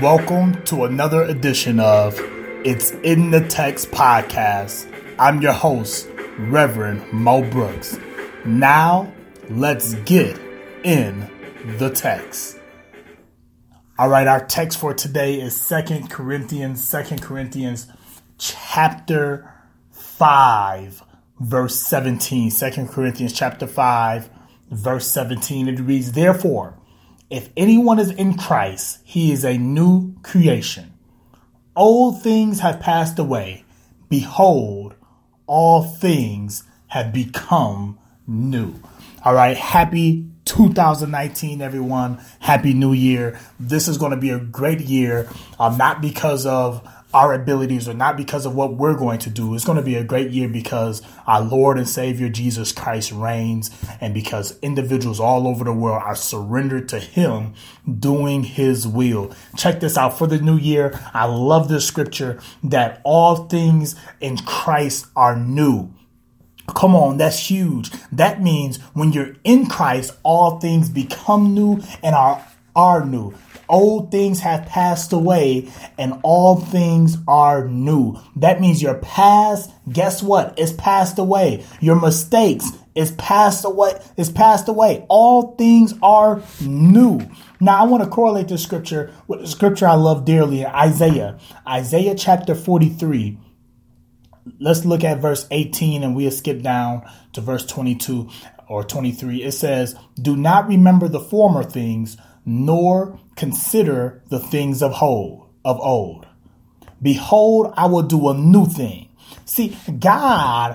Welcome to another edition of It's In The Text Podcast. I'm your host, Reverend Mo Brooks. Now, let's get in the text. All right, our text for today is 2 Corinthians chapter 5, verse 17. 2 Corinthians chapter 5, verse 17. It reads, "Therefore, if anyone is in Christ, he is a new creation. Old things have passed away. Behold, all things have become new." All right. Happy 2019, everyone. Happy New Year. This is going to be a great year, not because of our abilities or not because of what we're going to do. It's going to be a great year because our Lord and Savior Jesus Christ reigns, and because individuals all over the world are surrendered to him doing his will. Check this out for the new year. I love this scripture that all things in Christ are new. Come on, that's huge. That means when you're in Christ, all things become new and are new. Old things have passed away and all things are new. That means your past, guess what? It's passed away. Your mistakes is passed away. It's passed away. All things are new. Now, I want to correlate this scripture with the scripture I love dearly, Isaiah. Isaiah chapter 43. Let's look at verse 18 and we'll skip down to verse 22 or 23. It says, "Do not remember the former things, nor consider the things of old. Behold, I will do a new thing." See, God,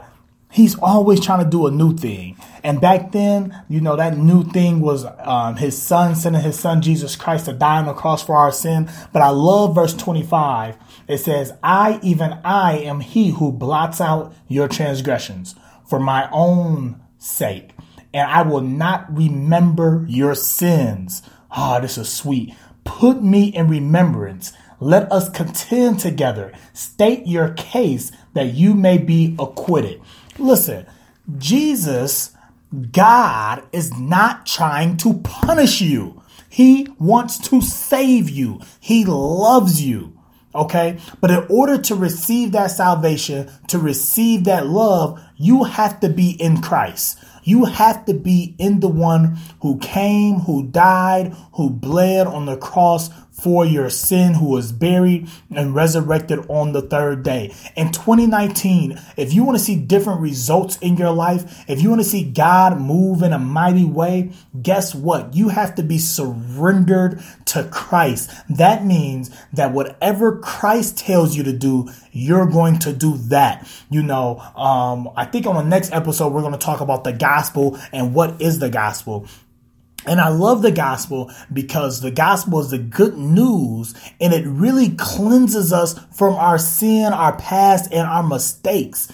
he's always trying to do a new thing. And back then, that new thing was his son, sending his son Jesus Christ to die on the cross for our sin. But I love verse 25. It says, I am he who blots out your transgressions for my own sake, and I will not remember your sins." Ah, oh, this is sweet. "Put me in remembrance. Let us contend together. State your case that you may be acquitted." Listen, Jesus, God, is not trying to punish you. He wants to save you. He loves you. Okay, but in order to receive that salvation, to receive that love, you have to be in Christ. You have to be in the one who came, who died, who bled on the cross for your sin, who was buried and resurrected on the third day. In 2019, if you want to see different results in your life, if you want to see God move in a mighty way, guess what? You have to be surrendered to Christ. That means that whatever Christ tells you to do, you're going to do that. I think on the next episode, we're going to talk about the gospel and what is the gospel. And I love the gospel because the gospel is the good news, and it really cleanses us from our sin, our past, and our mistakes.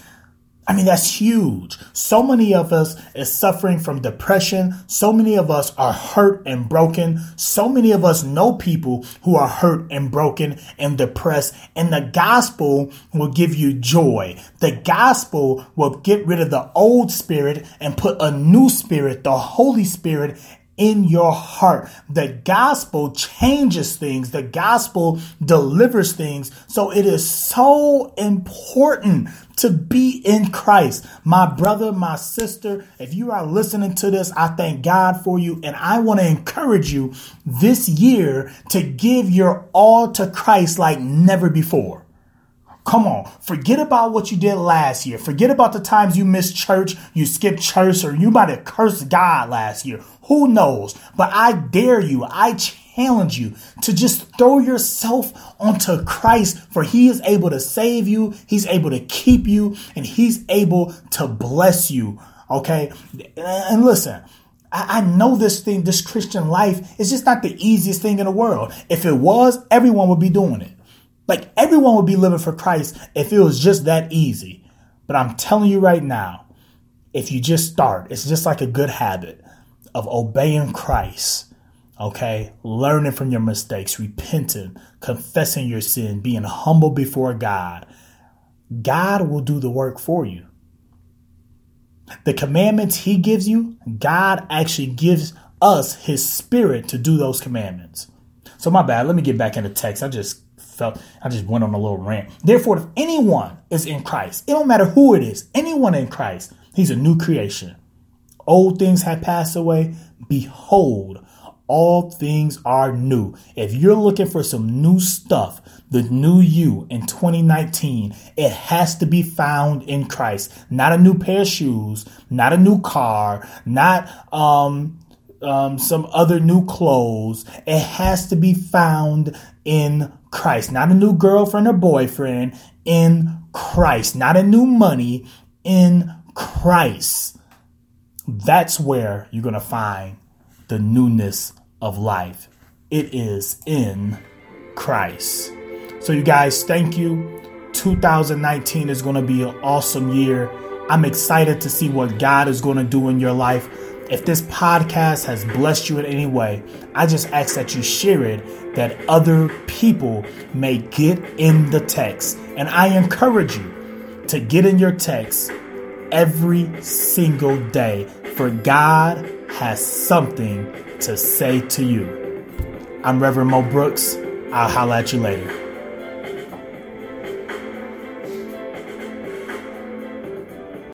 I mean, that's huge. So many of us is suffering from depression. So many of us are hurt and broken. So many of us know people who are hurt and broken and depressed. And the gospel will give you joy. The gospel will get rid of the old spirit and put a new spirit, the Holy Spirit, in your heart. The gospel changes things. The gospel delivers things. So it is so important to be in Christ. My brother, my sister, if you are listening to this, I thank God for you. And I want to encourage you this year to give your all to Christ like never before. Come on, forget about what you did last year. Forget about the times you missed church, you skipped church, or you might have cursed God last year. Who knows? But I dare you, I challenge you to just throw yourself onto Christ, for he is able to save you, he's able to keep you, and he's able to bless you, okay? And listen, I know this Christian life is just not the easiest thing in the world. If it was, everyone would be doing it. Like, everyone would be living for Christ if it was just that easy. But I'm telling you right now, if you just start, it's just like a good habit of obeying Christ, okay? Learning from your mistakes, repenting, confessing your sin, being humble before God. God will do the work for you. The commandments he gives you, God actually gives us his spirit to do those commandments. So my bad. Let me get back into text. I just went on a little rant. Therefore, if anyone is in Christ, it don't matter who it is, anyone in Christ, he's a new creation. Old things have passed away. Behold, all things are new. If you're looking for some new stuff, the new you in 2019, it has to be found in Christ. Not a new pair of shoes, not a new car, not some other new clothes. It has to be found in Christ. Not a new girlfriend or boyfriend, in Christ. Not a new money, in Christ. That's where you're going to find the newness of life. It is in Christ. So you guys, thank you. 2019 is going to be an awesome year. I'm excited to see what God is going to do in your life. If this podcast has blessed you in any way, I just ask that you share it, that other people may get in the text. And I encourage you to get in your text every single day, for God has something to say to you. I'm Reverend Mo Brooks. I'll holler at you later.